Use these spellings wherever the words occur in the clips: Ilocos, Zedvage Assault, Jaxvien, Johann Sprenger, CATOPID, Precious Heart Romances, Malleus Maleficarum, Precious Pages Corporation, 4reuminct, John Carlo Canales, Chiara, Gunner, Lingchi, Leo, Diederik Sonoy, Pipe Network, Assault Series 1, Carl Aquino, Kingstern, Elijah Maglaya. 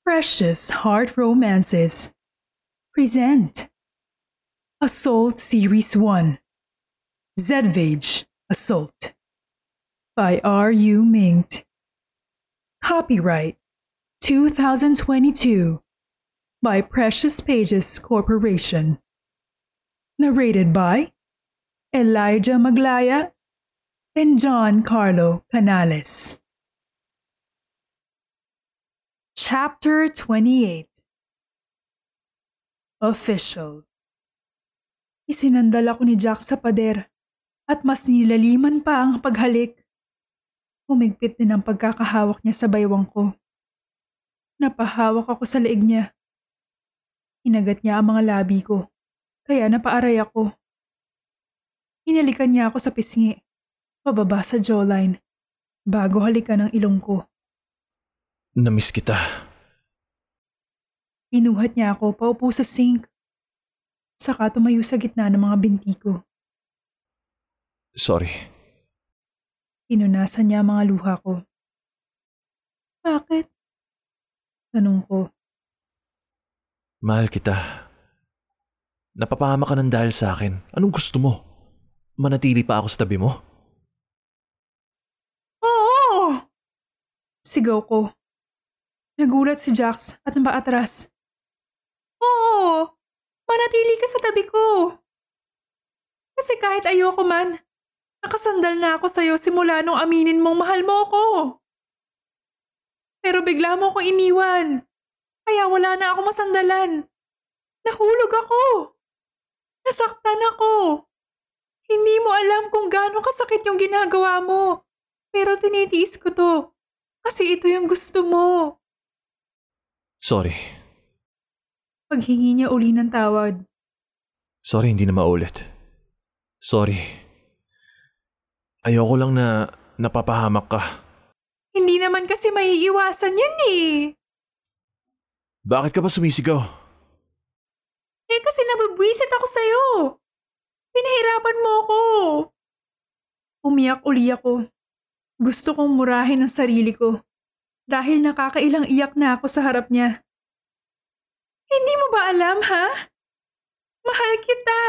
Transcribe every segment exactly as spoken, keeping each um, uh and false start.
Precious Heart Romances present Assault Series one, Zedvage Assault by four eu minct. Copyright twenty twenty-two by Precious Pages Corporation. Narrated by Elijah Maglaya and John Carlo Canales. Chapter twenty-eight. Official. Isinandal ako ni Jack sa pader at mas nilaliman pa ang paghalik. Humigpit din ang pagkakahawak niya sa baywang ko. Napahawak ako sa leeg niya. Hinagat niya ang mga labi ko, kaya napaaray ako. Hinalikan niya ako sa pisngi, pababa sa jawline, bago halikan ang ilong ko. Namiss kita. Pinuhat niya ako paupo sa sink. Saka tumayo sa gitna ng mga binti ko. Sorry. Pinunasan niya mga luha ko. Bakit? Tanong ko. Mahal kita. Napapahama ka ng dahil sa akin. Anong gusto mo? Manatili pa ako sa tabi mo? Oo! Sigaw ko. Nagulat si Jax at napaatras. Oo! Manatili ka sa tabi ko! Kasi kahit ayoko man, nakasandal na ako sa'yo simula nung aminin mong mahal mo ko. Pero bigla mo ko iniwan, kaya wala na ako masandalan. Nahulog ako! Nasaktan ako! Hindi mo alam kung gaano kasakit yung ginagawa mo, pero tinitiis ko to, kasi ito yung gusto mo. Sorry. Paghingi niya uli ng tawad. Sorry, hindi na maulit. Sorry. Ayoko lang na napapahamak ka. Hindi naman kasi maiiwasan yun eh. Bakit ka ba sumisigaw? Eh kasi nabubwisit ako sa'yo. Pinahirapan mo ako. Umiyak uli ako. Gusto kong murahin ang sarili ko. Dahil nakakailang iyak na ako sa harap niya. Hindi mo ba alam, ha? Mahal kita.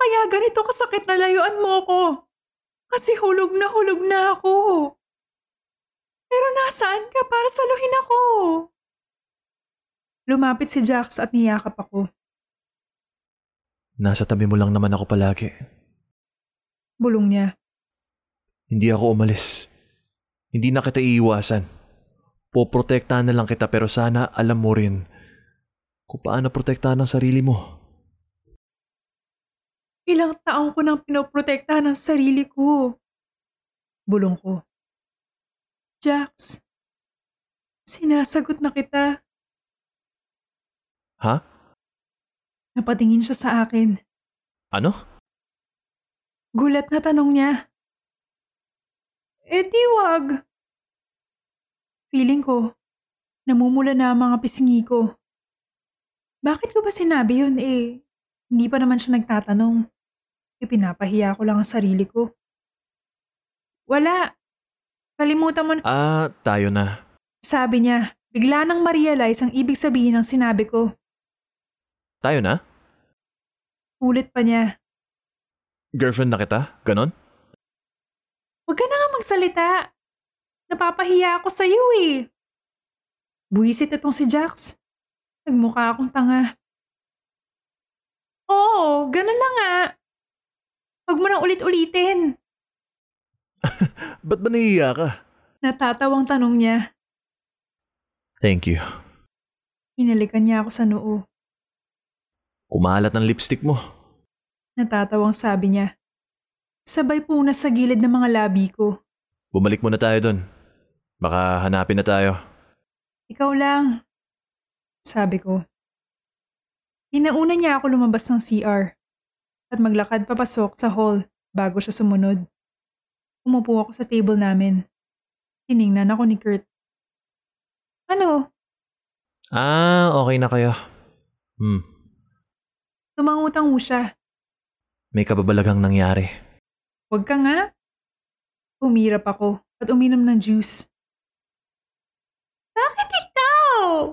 Kaya ganito kasakit na layuan mo ko. Kasi hulog na hulog na ako. Pero nasaan ka para saluhin ako? Lumapit si Jax at niyakap ako. Nasa tabi mo lang naman ako palagi. Bulong niya. Hindi ako umalis. Hindi na kita iiwasan. Poprotektahan na lang kita, pero sana alam mo rin kung paano protektahan ang sarili mo. Ilang taong ko nang pinoprotektahan ang sarili ko. Bulong ko. Jax, sinasagot na kita. Ha? Napatingin siya sa akin. Ano? Gulat na tanong niya. Eh di wag. Feeling ko, namumula na ang mga pisngi ko. Bakit ko ba sinabi yun eh? Hindi pa naman siya nagtatanong. Ipinapahiya ko lang ang sarili ko. Wala. Kalimutan mo na... Ah, tayo na. Sabi niya, bigla nang ma-realize ang ibig sabihin ng sinabi ko. Tayo na? Ulit pa niya. Girlfriend na kita? Ganon? Huwag ka na nga magsalita. Napapahiya ako sa'yo eh. Buwisit itong si Jax. Nagmukha akong tanga. Oo, ganun na nga. Huwag mo nang ulit-ulitin. Ba't ba nahiya ka? Natatawang tanong niya. Thank you. Hinalikan niya ako sa noo. Kumalat ng lipstick mo. Natatawang sabi niya. Sabay puna sa gilid ng mga labi ko. Bumalik muna tayo dun. Baka hanapin na tayo. Ikaw lang. Sabi ko. Inauna niya ako lumabas ng C R at maglakad papasok sa hall bago siya sumunod. Umupo ako sa table namin. Tiningnan ako ni Kurt. Ano? Ah, okay na kayo. Hmm. Tumangutang siya. May kababalaghang nangyari. Huwag ka nga. Umirap ako at uminom ng juice. Bakit ikaw?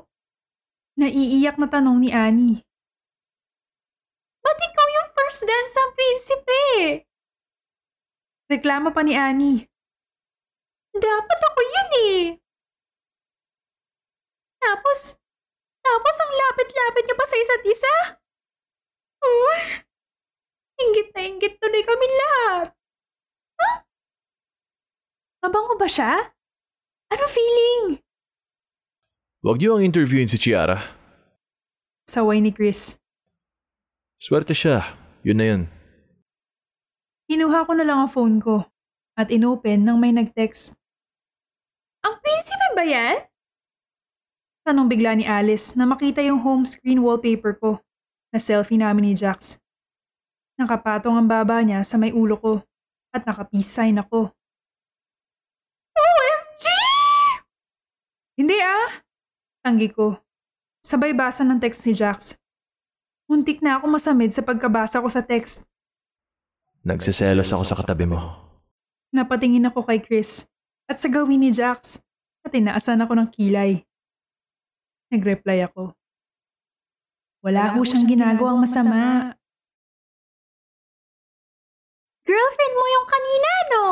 Naiiyak na tanong ni Annie. Ba't ikaw yung first dance ng prinsipe? Reklama pa ni Annie. Dapat ako yun eh. Tapos, tapos ang lapit-lapit niyo pa sa isa't isa? Uy, inggit na inggit tuloy kami lahat. Huh? Mabango ba siya? Ano feeling? Huwag niyo ang interviewin si Chiara. Saway ni Chris. Swerte siya. Yun na yun. Kinuha ko na lang ang phone ko at inopen nang may nag-text. Ang prinsipe ba yan? Tanong bigla ni Alice na makita yung home screen wallpaper ko na selfie namin ni Jax. Nakapatong ang baba niya sa may ulo ko at naka-peace sign ako. O M G! Hindi ah! Tanggi ko. Sabay basa ng text ni Jax. Muntik na ako masamid sa pagkabasa ko sa text. Nagsiselos ako sa katabi mo. Napatingin ako kay Chris at sa gawin ni Jax at inaasan ako ng kilay. Nagreply ako. Wala, Wala ho siyang ginagawang masama. Girlfriend mo yung kanina, no?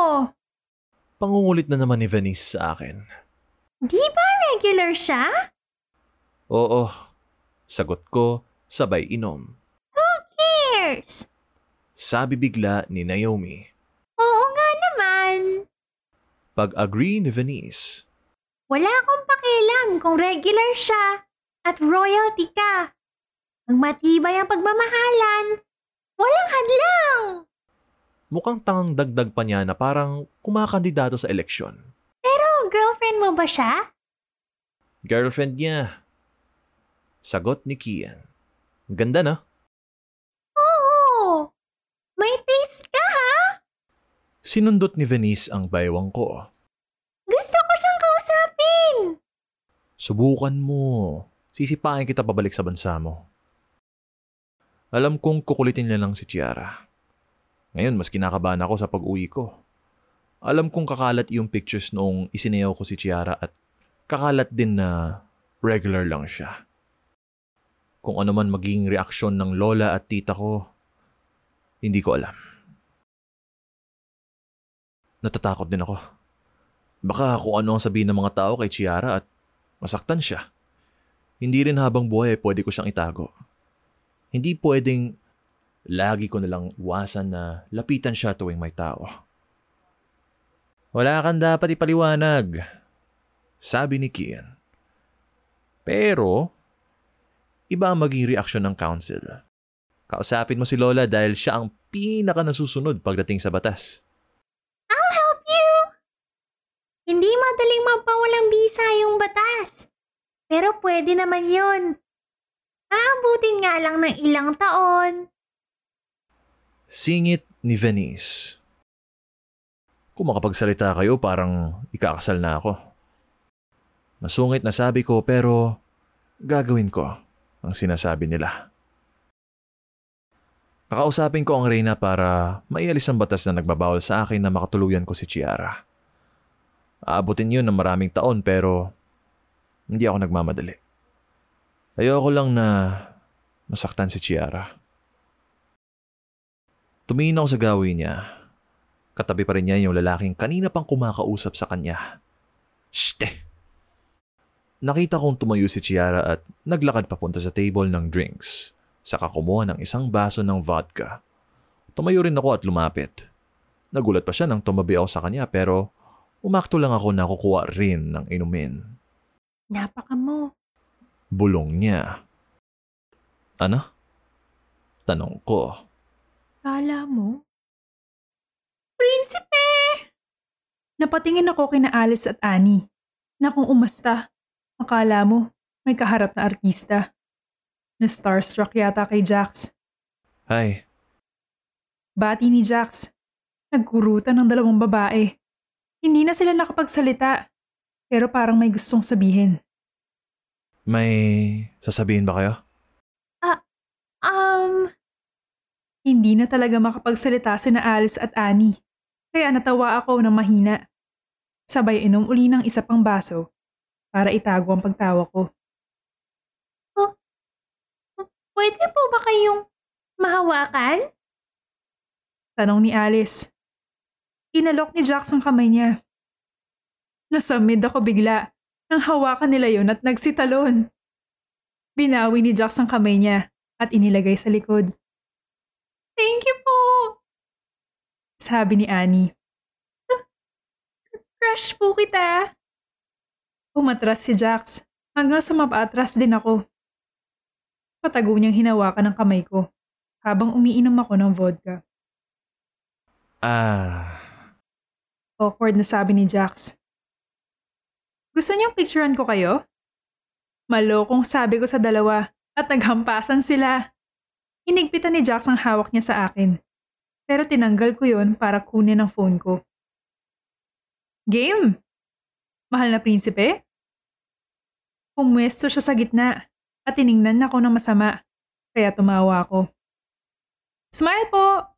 Pangungulit na naman ni Venice sa akin. Di ba regular siya? Oo. Sagot ko, sabay inom. Who cares? Sabi bigla ni Naomi. Oo nga naman. Pag-agree ni Venice. Wala akong pakialam kung regular siya at royalty ka. Ang matibay ang pagmamahalan, walang hadlang. Mukhang tangang dagdag pa niya na parang kumakandidato sa eleksyon. Pero girlfriend mo ba siya? Girlfriend niya. Sagot ni Kian. Ganda na. May taste ka, ha? Sinundot ni Venice ang baywang ko. Gusto ko siyang kausapin! Subukan mo. Sisipain kita pabalik sa bansa mo. Alam kong kukulitin na lang si Chiara. Ngayon, mas kinakabahan ako sa pag-uwi ko. Alam kong kakalat yung pictures noong isinayaw ko si Chiara at kakalat din na regular lang siya. Kung ano man maging reaksyon ng lola at tita ko, hindi ko alam. Natatakot din ako. Baka kung ano ang sabihin ng mga tao kay Chiara at masaktan siya. Hindi rin habang buhay pwede ko siyang itago. Hindi pwedeng lagi ko nalang iwasan na lapitan siya tuwing may tao. Wala kang dapat ipaliwanag, sabi ni Kian. Pero, iba ang maging reaksyon ng council. Kausapin mo si Lola dahil siya ang pinaka nasusunod pagdating sa batas. I'll help you! Hindi madaling mapawalang bisa yung batas. Pero pwede naman yun. Aabutin nga lang ng ilang taon. Singit ni Venice. Kung makapagsalita kayo, parang ikakasal na ako. Masungit na sabi ko pero gagawin ko ang sinasabi nila. Kakausapin ko ang Reyna para maialis ang batas na nagbabawal sa akin na makatuluyan ko si Chiara. Aabutin yun ng maraming taon pero hindi ako nagmamadali. Ayoko lang na masaktan si Chiara. Tumingin ako sa gawin niya. Katabi pa rin niya yung lalaking kanina pang kumakausap sa kanya. Shhh! Nakita kong tumayo si Chiara at naglakad papunta sa table ng drinks. Saka kumuha ng isang baso ng vodka. Tumayo rin ako at lumapit. Nagulat pa siya nang tumabi ako sa kanya pero umakto lang ako na kukuha rin ng inumin. Napaka mo. Bulong niya. Ano? Tanong ko. Kala mo? Prinsipe! Napatingin ako kina Alice at Annie na kung umasta, akala mo may kaharap na artista. Na starstruck yata kay Jax. Hi. Bati ni Jax. Nagkurutan ng dalawang babae. Hindi na sila nakapagsalita. Pero parang may gustong sabihin. May sasabihin ba kayo? Ah, um... Hindi na talaga makapagsalita sina Alice at Annie. Kaya natawa ako ng mahina. Sabay inom uli ng isa pang baso para itago ang pagtawa ko. Oo Pwede po ba kayong mahawakan? Tanong ni Alice. Inalok ni Jax ang kamay niya. Nasamid ako bigla nang hawakan nila yun at nagsitalon. Binawi ni Jax ang kamay niya at inilagay sa likod. Thank you po! Sabi ni Annie. Crush po kita! Umatras si Jax hanggang sa mapaatras din ako. Patago niyang hinawakan ang kamay ko habang umiinom ako ng vodka. Ah. Uh... Awkward na sabi ni Jax. Gusto niyong picturean ko kayo? Malokong sabi ko sa dalawa at naghampasan sila. Hinigpitan ni Jax ang hawak niya sa akin. Pero tinanggal ko yon para kunin ang phone ko. Game! Mahal na prinsipe? Pumwesto siya sa gitna at tiningnan ako ng masama. Kaya tumawa ako. Smile po!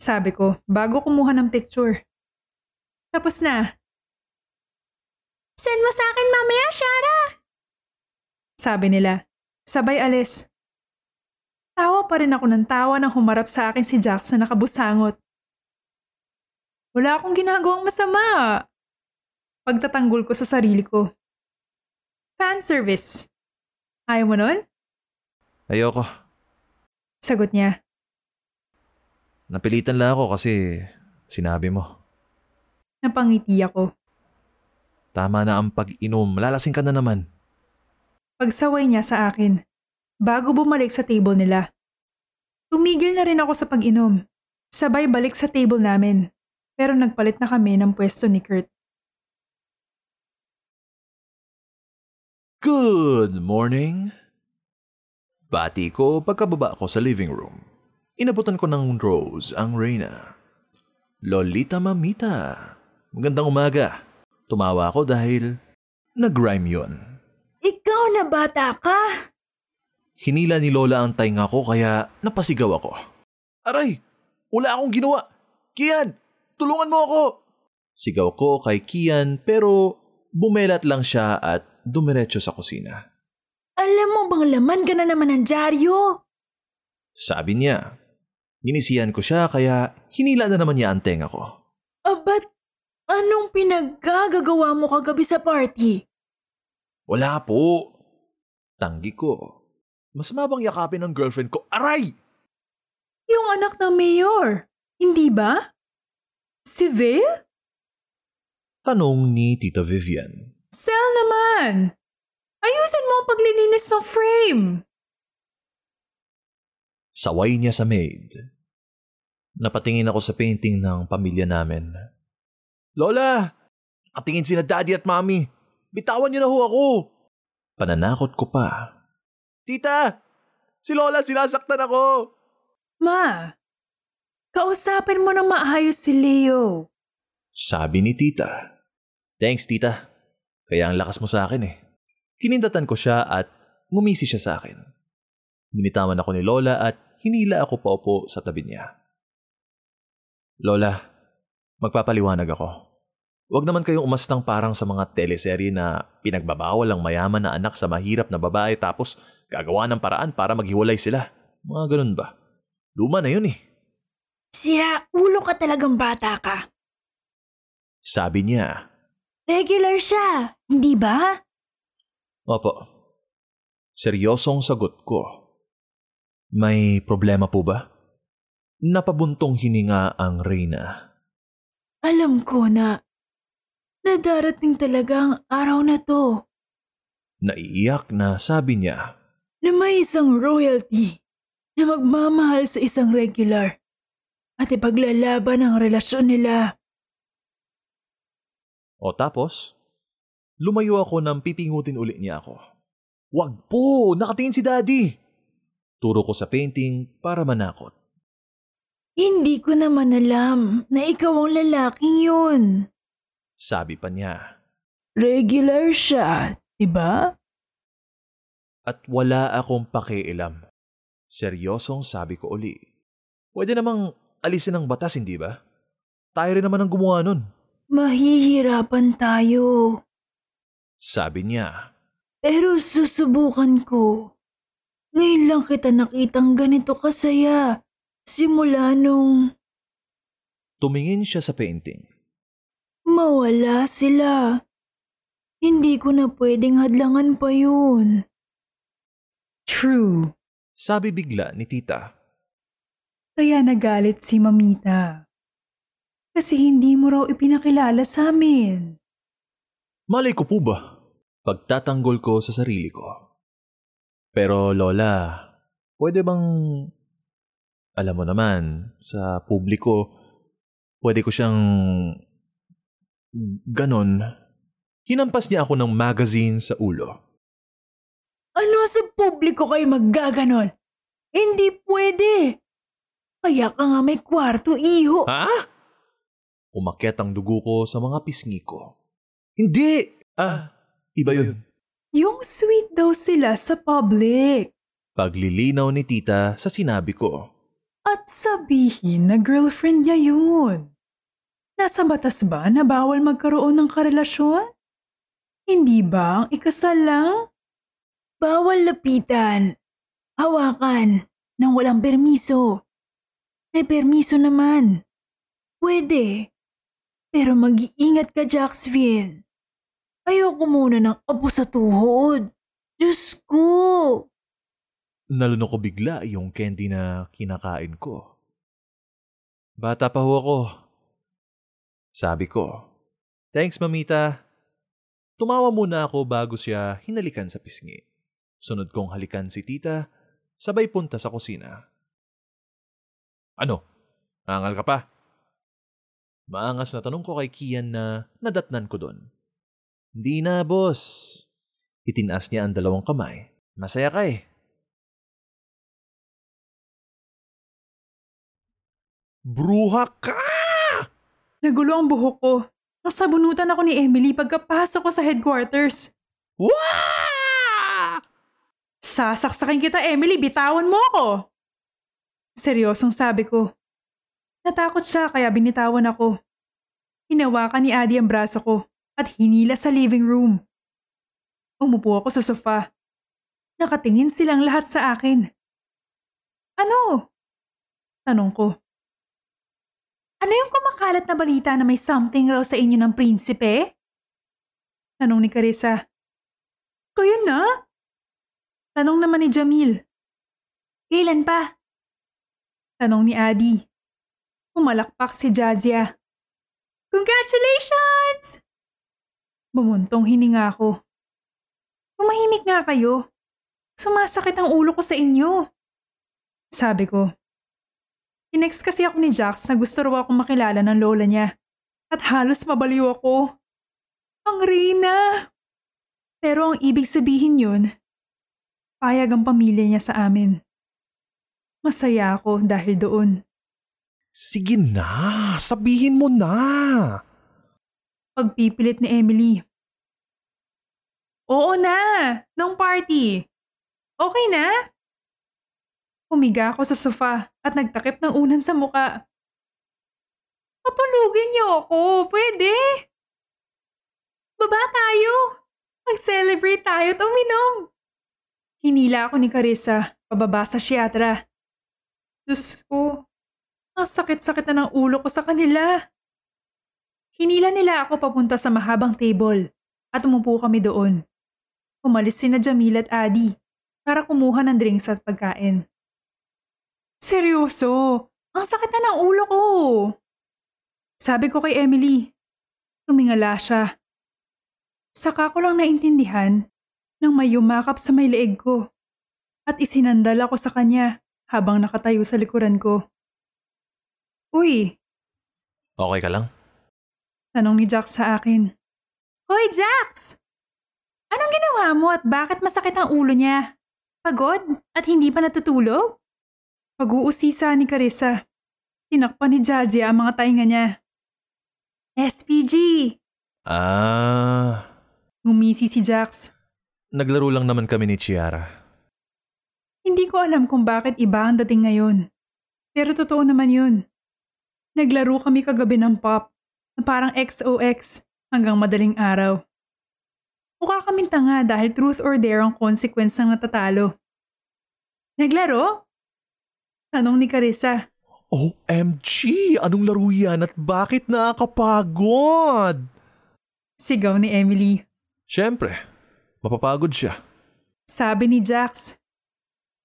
Sabi ko, bago kumuha ng picture. Tapos na. Send mo sa akin mamaya, Chiara! Sabi nila. Sabay alis. Tawa pa rin ako ng tawa nang humarap sa akin si Jax na nakabusangot. Wala akong ginagawang masama. Pagtatanggol ko sa sarili ko. Fan service. Ayaw mo nun? Ayoko. Sagot niya. Napilitan lang ako kasi sinabi mo. Napangiti ako. Tama na ang pag-inom. Lalasing ka na naman. Pagsaway niya sa akin. Bago bumalik sa table nila. Tumigil na rin ako sa pag-inom. Sabay balik sa table namin. Pero nagpalit na kami ng pwesto ni Kurt. Good morning. Bati ko pagkababa ko sa living room. Inabutan ko ng Rose ang Reyna. Lolita Mamita. Magandang umaga. Tumawa ako dahil nag-rhyme yun. Ikaw na bata ka? Hinila ni Lola ang tainga ko kaya napasigaw ako. Aray! Wala akong ginawa! Kian! Tulungan mo ako! Sigaw ko kay Kian pero bumelat lang siya at dumiretso sa kusina. Alam mo bang laman ka na naman ng dyaryo? Sabi niya. Ginisihan ko siya kaya hinila na naman niya ang tenga ko. Abat, anong pinaggagawa mo kagabi sa party? Wala po. Tanggi ko. Mas mabang yakapin ng girlfriend ko. Aray! Yung anak ng mayor, hindi ba? Si Vil? Tanong ni Tita Vivian. Sel naman! Ayusin mo ang paglilinis ng frame! Saway niya sa maid. Napatingin ako sa painting ng pamilya namin. Lola! Nakatingin sina Daddy at Mommy! Bitawan niyo na ho ako! Pananakot ko pa. Tita! Si Lola sinasaktan ako! Ma! Kausapin mo ng maayos si Leo. Sabi ni Tita. Thanks, Tita. Kaya ang lakas mo sa akin eh. Kinindatan ko siya at ngumisi siya sa akin. Binitawan ako ni Lola at hinila ako paupo sa tabi niya. Lola, magpapaliwanag ako. Huwag naman kayong umastang parang sa mga teleserye na pinagbabawal ang mayaman na anak sa mahirap na babae tapos gagawa ng paraan para maghiwalay sila. Mga ganun ba? Luma na yun eh. Sira, ulo ka talagang bata ka. Sabi niya. Regular siya, hindi ba? Opo. Seryosong sagot ko. May problema po ba? Napabuntong hininga ang Reyna. Alam ko na nadarating talaga ang araw na to. Naiiyak na sabi niya. Na may isang royalty na magmamahal sa isang regular at ipaglalaban ang relasyon nila. O tapos, lumayo ako nang pipingutin uli niya ako. Wag po! Nakatingin si Daddy! Turo ko sa painting para manakot. Hindi ko naman alam na ikaw ang lalaking yun. Sabi pa niya. Regular siya, diba? At wala akong pakialam. Seryosong sabi ko uli. Pwede namang alisin ang batas, hindi ba? Tayo rin naman ang gumawa nun. Mahihirapan tayo. Sabi niya. Pero susubukan ko. Ngayon lang kita nakitang ganito kasaya. Simula nung... Tumingin siya sa painting. Mawala sila. Hindi ko na pwedeng hadlangan pa yun. True, sabi bigla ni tita. Kaya nagalit si mamita. Kasi hindi mo raw ipinakilala sa amin. Malay ko po ba? Pagtatanggol ko sa sarili ko. Pero Lola, pwede bang... Alam mo naman, sa publiko, pwede ko siyang... Ganon. Hinampas niya ako ng magazine sa ulo. Ano sa publiko kayo maggaganon? Hindi pwede. Kaya ka nga may kwarto, iho. Ha? Umakyat ang dugo ko sa mga pisngi ko. Hindi! Ah, iba yun. Yung sweet daw sila sa public. Paglilinaw ni tita sa sinabi ko. At sabihin na girlfriend niya yun. Nasa batas ba na bawal magkaroon ng karelasyon? Hindi ba ang ikasal lang? Bawal lapitan, hawakan, nang walang permiso. May permiso naman. Pwede. Pero mag-iingat ka, Jaxvien. Ayoko muna ng apo sa tuhod. Diyos ko! Nalunok ko bigla yung candy na kinakain ko. Bata pa ho ako. Sabi ko, thanks mamita. Tumawa muna ako bago siya hinalikan sa pisngi. Sunod kong halikan si tita, sabay punta sa kusina. Ano? Angal ka pa? Maangas na tanong ko kay Kian na nadatnan ko doon. Hindi na, boss. Itinaas niya ang dalawang kamay. Masaya ka eh. Bruha ka! Nagulo ang buhok ko. Nasabunutan ako ni Emily pagkapasok ko sa headquarters. Waaah! Sasaksakin kita, Emily. Bitawan mo ako! Seryosong sabi ko. Natakot siya kaya binitawan ako. Hinawakan ni Adi ang braso ko at hinila sa living room. Umupo ako sa sofa. Nakatingin silang lahat sa akin. Ano? Tanong ko. Ano yung kumakalat na balita na may something raw sa inyo ng prinsipe? Tanong ni Carissa. Kayo na? Tanong naman ni Jamil. Kailan pa? Tanong ni Adi. Umalakpak si Jadzia. Congratulations! Bumuntong hininga ko. Tumahimik nga kayo. Sumasakit ang ulo ko sa inyo. Sabi ko. Inext kasi ako ni Jax na gusto raw akong makilala ng lola niya. At halos mabaliw ako. Ang Rina! Pero ang ibig sabihin yun, payag ang pamilya niya sa amin. Masaya ako dahil doon. Sige na! Sabihin mo na! Pagpipilit ni Emily. Oo na! Nung party! Okay na? Humiga ako sa sofa at nagtakip ng unan sa muka. Patulugin niyo ako, pwede? Baba tayo! Mag-celebrate tayo at uminom! Hinila ako ni Carissa, pababa sa siyatra. Diyos ko, ang sakit-sakit na ng ulo ko sa kanila. Hinila nila ako papunta sa mahabang table at umupo kami doon. Umalis sina Jamil at Adi para kumuha ng drinks at pagkain. Seryoso, ang sakit na ng ulo ko. Sabi ko kay Emily. Tumingala siya. Saka ko lang naintindihan nang may yumakap sa may leeg ko at isinandal ako sa kanya habang nakatayo sa likuran ko. Uy. Okay ka lang? Tanong ni Jax sa akin. Hoy Jax! Anong ginawa mo at bakit masakit ang ulo niya? Pagod at hindi pa natutulog? Pag-uusisa ni Carissa. Tinakpan ni Jadzia ang mga tainga niya. S P G! Ah... Ngumisi si Jax. Naglaro lang naman kami ni Chiara. Hindi ko alam kung bakit iba ang dating ngayon. Pero totoo naman yun. Naglaro kami kagabi ng pop na parang X O X hanggang madaling araw. Mukha kaming tanga dahil truth or dare ang consequence ng natatalo. Naglaro? Tanong ni Carissa. O M G! Anong laro yan at bakit nakakapagod? Sigaw ni Emily. Siyempre, mapapagod siya. Sabi ni Jax.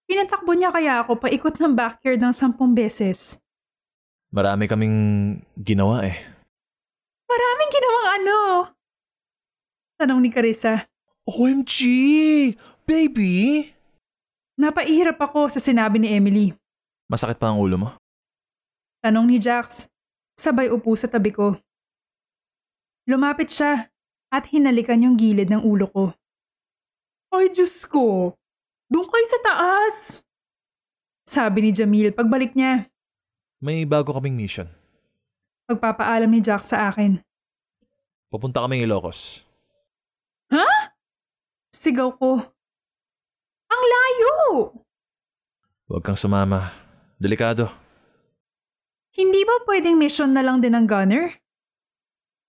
Pinatakbo niya kaya ako paikot ng backyard ng sampung beses. Marami kaming ginawa eh. Maraming ginawang ano? Tanong ni Carissa. O M G! Baby! Napaihirap ako sa sinabi ni Emily. Masakit pa ang ulo mo? Tanong ni Jax. Sabay upo sa tabi ko. Lumapit siya at hinalikan yung gilid ng ulo ko. Ay Diyos ko! Doon kayo sa taas! Sabi ni Jamil pagbalik niya. May bago kaming mission. Pagpapaalam ni Jax sa akin. Pupunta kaming Ilocos. Ha? Huh? Sigaw ko. Ang layo! Huwag kang sumama. Delikado. Hindi ba pwedeng mission na lang din ang Gunner?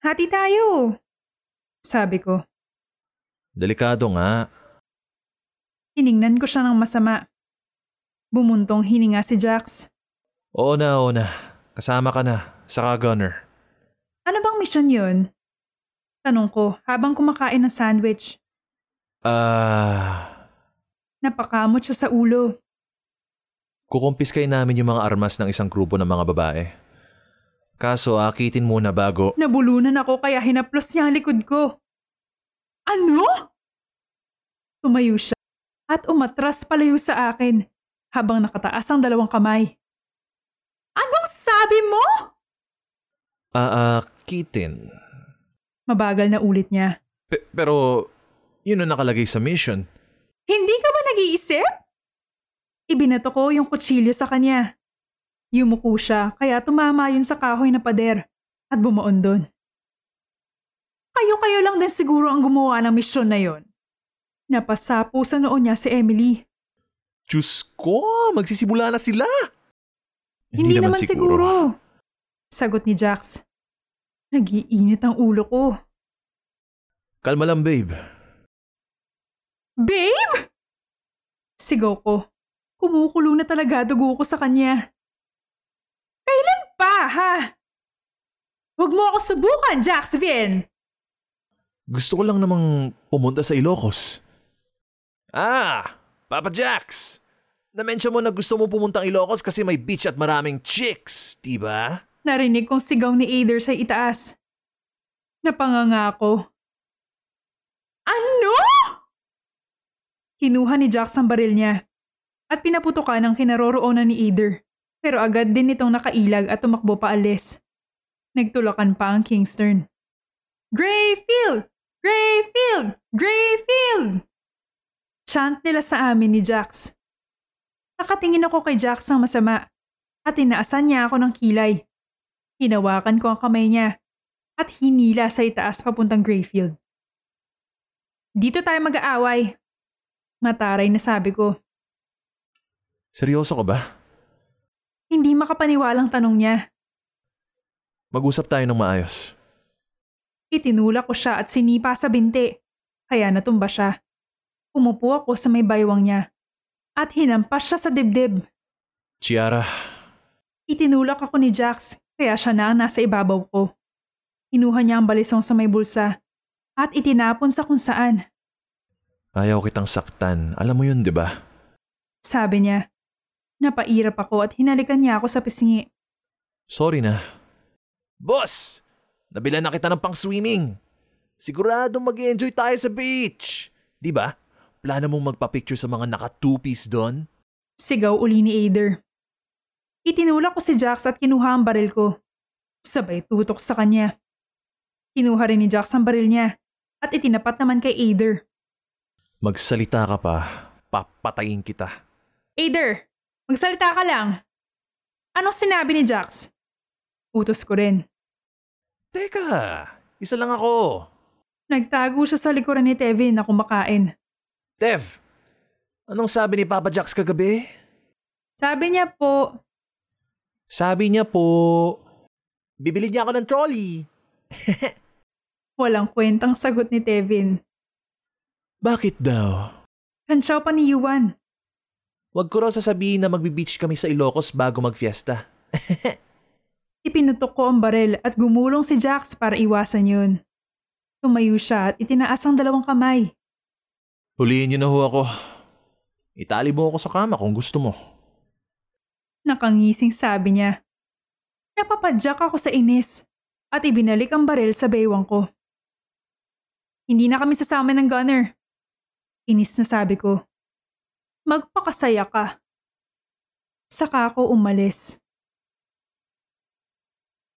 Hati tayo. Sabi ko. Delikado nga. Hiningnan ko siya ng masama. Bumuntong hininga si Jax. Oo na, oo na. Kasama ka na. Saka Gunner. Ano bang mission yun? Tanong ko habang kumakain ng sandwich. Ah... Uh... Napakamot siya sa ulo. Kukumpiskay namin yung mga armas ng isang grupo ng mga babae. Kaso akitin muna bago... Nabulunan ako kaya hinaplos niya ang likod ko. Ano? Tumayo siya at umatras palayo sa akin habang nakataas ang dalawang kamay. Anong sabi mo? Aakitin. Mabagal na ulit niya. Pe- pero yun ang nakalagay sa mission. Hindi ka ba nag-iisip? Ibinato ko yung kutsilyo sa kanya. Yumuko siya kaya tumama yun sa kahoy na pader at bumaon doon. Kayo-kayo lang din siguro ang gumawa ng misyon na yon. Napasapo sa noo niya si Emily. Diyos ko! Magsisimula na sila! Hindi, Hindi naman siguro. siguro. Sagot ni Jax. Nag-iinit ang ulo ko. Kalma lang, babe. Babe! Sigaw ko. Kumukulo na talaga dugo ko sa kanya. Kailan pa, ha? Huwag mo ako subukan, Jaxvien! Gusto ko lang namang pumunta sa Ilocos. Ah! Papa Jax! Namensya mo na gusto mo pumuntang Ilocos kasi may beach at maraming chicks, diba? Narinig kong sigaw ni Ader sa itaas. Napanganga ako. Ano?! Kinuha ni Jax ang baril niya at pinaputukan ang kinaroroonan ni Ader, pero agad din itong nakailag at tumakbo paalis. Nagtulakan pa ang Kingstern. Greyfield! Greyfield! Greyfield! Chant nila sa amin ni Jax. Nakatingin ako kay Jax ng masama at inaasan niya ako ng kilay. Hinawakan ko ang kamay niya at hinila sa itaas papuntang Greyfield. Dito tayo mag-aaway. Mataray na sabi ko. Seryoso ka ba? Hindi makapaniwalang tanong niya. Mag-usap tayo ng maayos. Itinulak ko siya at sinipa sa binti, kaya natumba siya. Umupo ako sa may baywang niya at hinampas siya sa dibdib. Chiara. Itinulak ako ni Jax, kaya siya na nasa ibabaw ko. Inuha niya ang balisong sa may bulsa at itinapon sa kung saan. Ayaw kitang saktan. Alam mo yun, di ba? Sabi niya. Napairap ako at hinalikan niya ako sa pisngi. Sorry na. Boss! Nabilan na kita ng pang-swimming. Siguradong mag-enjoy tayo sa beach. Di ba? Plano mong magpa-picture sa mga naka-two-piece doon? Sigaw uli ni Ader. Itinulak ko si Jax at kinuha ang baril ko. Sabay tutok sa kanya. Kinuha rin ni Jax ang baril niya at itinapat naman kay Ader. Magsalita ka pa, papatayin kita. Ader, magsalita ka lang. Anong sinabi ni Jax? Utos ko rin. Teka, isa lang ako. Nagtago siya sa likuran ni Tevin na kumakain. Tev, anong sabi ni Papa Jax kagabi? Sabi niya po. Sabi niya po, bibili niya ako ng trolley. Walang kwentang sagot ni Tevin. Bakit daw? Kansyaw pa ni Yuan. Huwag ko raw sasabihin na magbi-beach kami sa Ilocos bago magfiesta. Ipinutok ko ang baril at gumulong si Jax para iwasan yun. Tumayo siya at itinaas ang dalawang kamay. Huliin niyo na ho ako. Itali mo ako sa kama kung gusto mo. Nakangising sabi niya. Napapadyak ako sa inis at ibinalik ang baril sa baywang ko. Hindi na kami sasama ng gunner. Inis na sabi ko. Magpakasaya ka. Saka ako umalis.